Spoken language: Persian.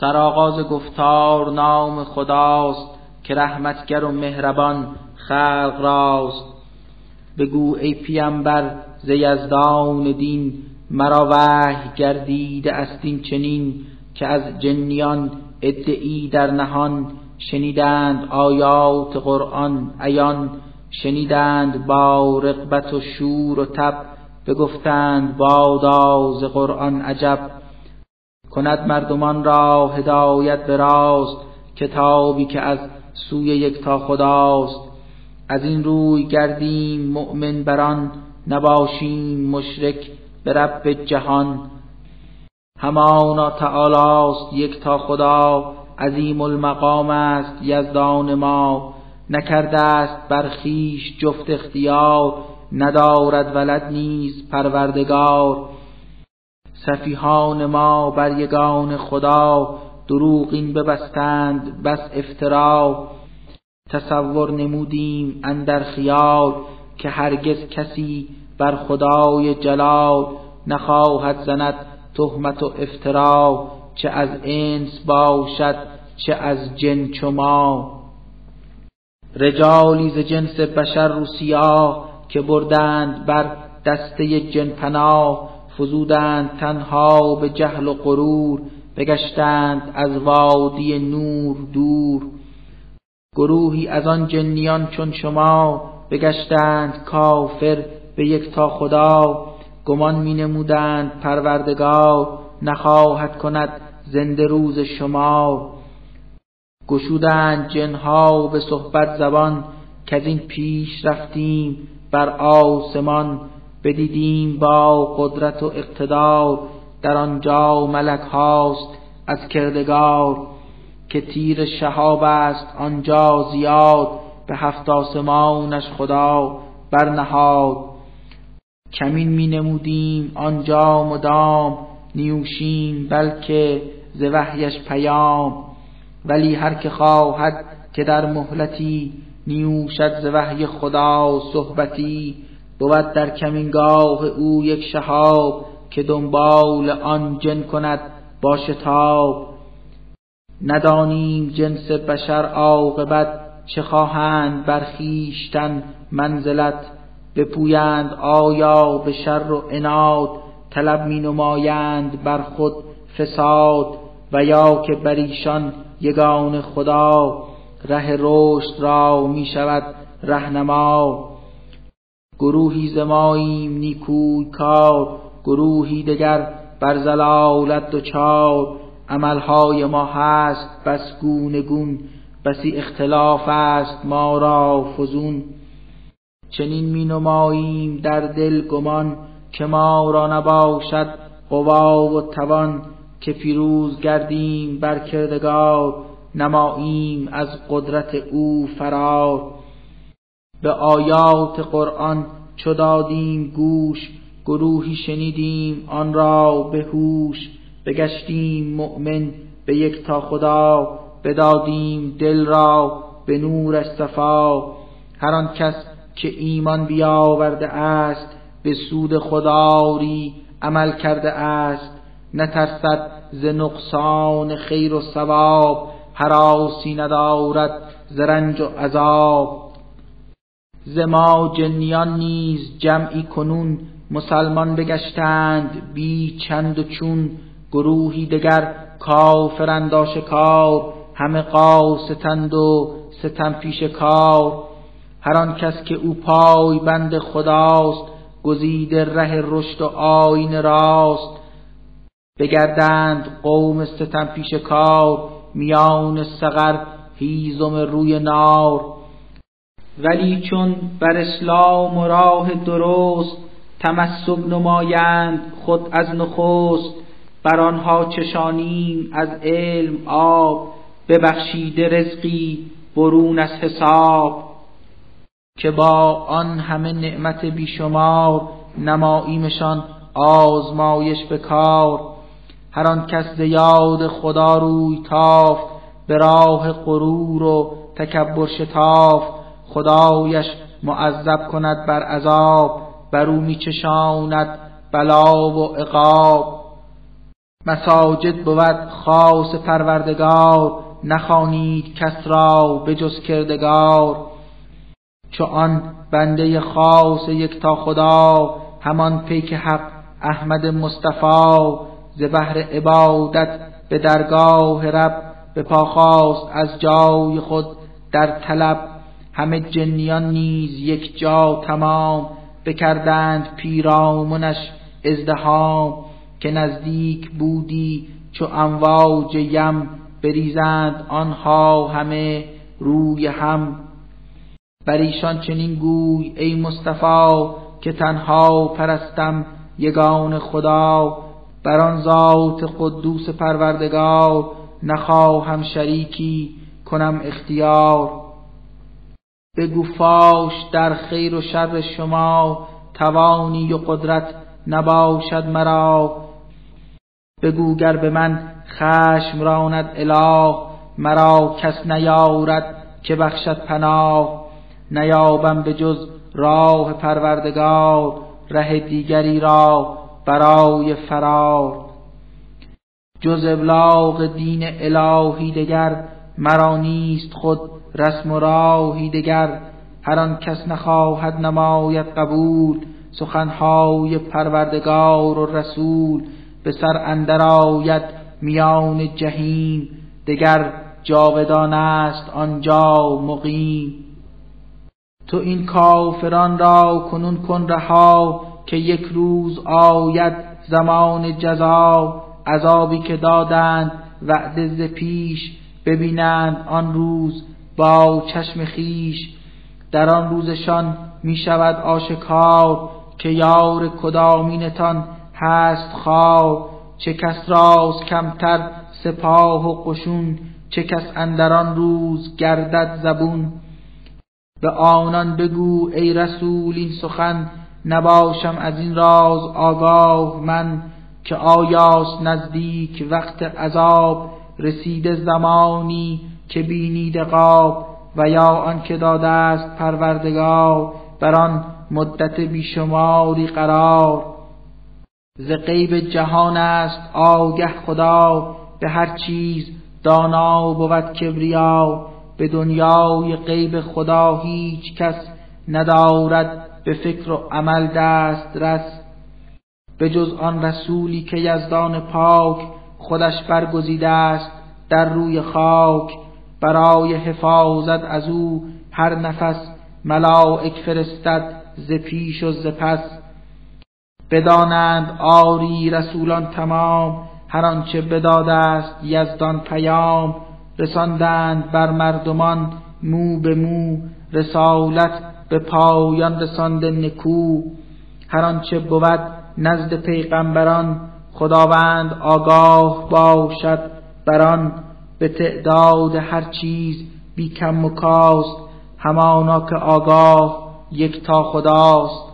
سرآغاز گفتار نام خداست که رحمتگر و مهربان خلق راست. بگو ای پیامبر ز یزدان دین، مرا وحی گردیده است این چنین که از جنیان ادعی در نهان شنیدند آیات قرآن عیان، شنیدند با رغبت و شور و تب بگفتند بادا ز قرآن عجب. کند مردمان را هدایت به راست کتابی که از سوی یکتا خداست. از این روی گردیم مؤمن بران، نباشیم مشرک به رب جهان. همانا تعالیست یکتا خدا، عظیم المقام است یزدان ما. نکرده است بر خویش جفت اختیار، ندارد ولد نیز پروردگار. سفیهان ما بر یگان خدا، دروغین ببستند بس افترا. تصور نمودیم اندر خیال که هرگز کسی بر خدای جلال نخواهد زند تهمت و افترا، چه از انس باشد چه از جن چو ما. رجالی ز جنس بشر رو سیاه، که بردند بر دسته جن پناه. فزودند تنها به جهل و غرور، بگشتند از وادی نور دور. گروهی از آن جنیان چون شما، بگشتند کافر به یک تا خدا. گمان می نمودند پروردگار، نخواهد کند زنده روز شما. گشودند جنها به صحبت زبان، که از این پیش رفتیم بر آسمان. بدیدیم با قدرت و اقتدار، در آنجا ملک هاست از کردگار. که تیر شهاب است آنجا زیاد، به هفت آسمانش خدا برنهاد. کمین می نمودیم آنجا مدام، نیوشیم بلکه ز وحیش پیام. ولی هر که خواهد که در مهلتی، نیوشد ز وحی خدا صحبتی. بود در کمینگاه او یک شهاب، که دنبال آن جن کند با شتاب. ندانیم جنس بشر عاقبت، چه خواهند بر خویشتن منزلت. بپویند آیا به شر و عناد، طلب می نمایند بر خود فساد. و یا که بر ایشان یگان خدا، ره رشد را می شود رهنما. گروهی ز ماییم نیکوی کار، گروهی دگر بر ضلالت دچار. عملهای ما هست بس گونه گون، بسی اختلاف است ما را فزون. چنین می نماییم در دل گمان، که ما را نباشد قوا و توان. که پیروز گردیم بر کردگار، نماییم از قدرت او فرار. به آیات قرآن چو دادیم گوش، گروهی شنیدیم آن را به هوش. بگشتیم مؤمن به یک تا خدا، بدادیم دل را به نور صفا. هر آن کس که ایمان بیاورده است، به سود خداری عمل کرده است. نترسد ز نقصان خیر و ثواب، هراسی ندارد ز رنج و عذاب. ز ما جنیان نیز جمعی کنون، مسلمان بگشتند بی چند و چون. گروهی دگر کافرند آشکار، همه قاستند و ستم پیش کار. هر آن کس که او پای بند خداست، گزیده ره رشد و آیین راست. بگردند قوم ستم پیش کار، میان سقر هیزم روی نار. ولی چون بر اسلام و راه درست، تمسک نمایند خود از نخست. بر آنها چشانیم از علم آب، ببخشیده رزقی برون از حساب. که با آن همه نعمت بیشمار، نماییمشان آزمایش به کار. هر آن کس ز یاد خدا روی تافت، به راه غرور و تکبر شتافت. خدایش معذب کند بر عذاب، بر او می چشاند بلا و عقاب. مساجد بود خاص پروردگار، نخوانید کس را به جز کردگار. چو آن بنده خاص یکتا خدا، همان پیک حق احمد مصطفی، ز بهر عبادت به درگاه رب، به پا خواست از جای خود در طلب. همه جنیان نیز یک جا تمام، بکردند پیرامونش ازدحام. که نزدیک بودی چو امواج یم، بریزند آنها همه روی هم. بر ایشان چنین گوی ای مصطفی، که تنها پرستم یگان خدا. بر آن ذات قدوس پروردگار، نخواهم شریکی کنم اختیار. بگو فاش در خیر و شر شما، توانی و قدرت نباشد مرا. بگو گر به من خشم راند اله، مرا کس نیارد که بخشد پناه. نیابم به جز راه پروردگار، ره دیگری را برای فرار. جز ابلاغ دین الهی دگر، مرا نیست خود رسم و راهی دگر. هر آن کس نخواهد نماید قبول، سخنهای پروردگار و رسول. به سر اندر آید میان جهیم، دگر جاودان است آنجا مقیم. تو این کافران را کنون کن رها، که یک روز آید زمان جزا. عذابی که دادند وعده ز پیش، ببینند آن روز با چشم خیش. در آن روزشان می شود آشکار، که یار کدامینتان هست خوار. چه کس راز کمتر سپاه و قشون، چه کس اندر آن روز گردد زبون. به آنان بگو ای رسول این سخن، نباشم از این راز آگاه من. که آیاست نزدیک وقت عذاب، رسیده زمانی که بینید عقاب. و یا آن که داده است پروردگار، بر آن مدت بیشماری قرار. ز غیب جهان است آگه خدا، به هر چیز دانا بود کبریا. به دنیای غیب خدا هیچ کس، ندارد به فکر و عمل دست رس. به جز آن رسولی که یزدان پاک، خودش برگزیده است در روی خاک. برای حفاظت از او هر نفس، ملائک فرستد ز پیش و ز پس. بدانند آری رسولان تمام، هر آنچه بداده است یزدان پیام. رساندند بر مردمان مو به مو، رسالت به پایان رسانده نکو. هر آنچه بود نزد پیغمبران، خداوند آگاه باشد بران. به تعداد هر چیز بی کم و کاست، همانا که آگاه یکتا خداست.